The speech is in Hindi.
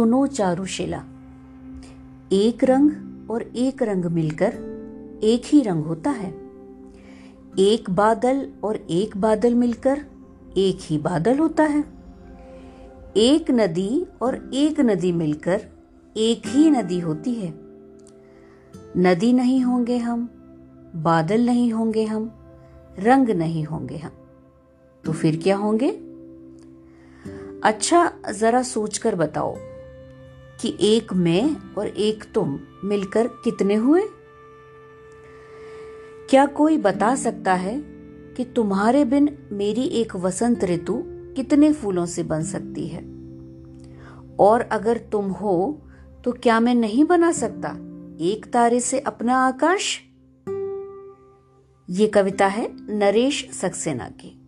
सुनो चारुशिला। एक रंग और एक रंग मिलकर एक ही रंग होता है। एक बादल और एक बादल मिलकर एक ही बादल होता है। एक नदी और एक नदी मिलकर एक ही नदी होती है। नदी नहीं होंगे हम, बादल नहीं होंगे हम, रंग नहीं होंगे हम, तो फिर क्या होंगे? अच्छा, जरा सोचकर बताओ कि एक मैं और एक तुम मिलकर कितने हुए? क्या कोई बता सकता है कि तुम्हारे बिन मेरी एक वसंत ऋतु कितने फूलों से बन सकती है? और अगर तुम हो तो क्या मैं नहीं बना सकता एक तारे से अपना आकाश? ये कविता है नरेश सक्सेना की।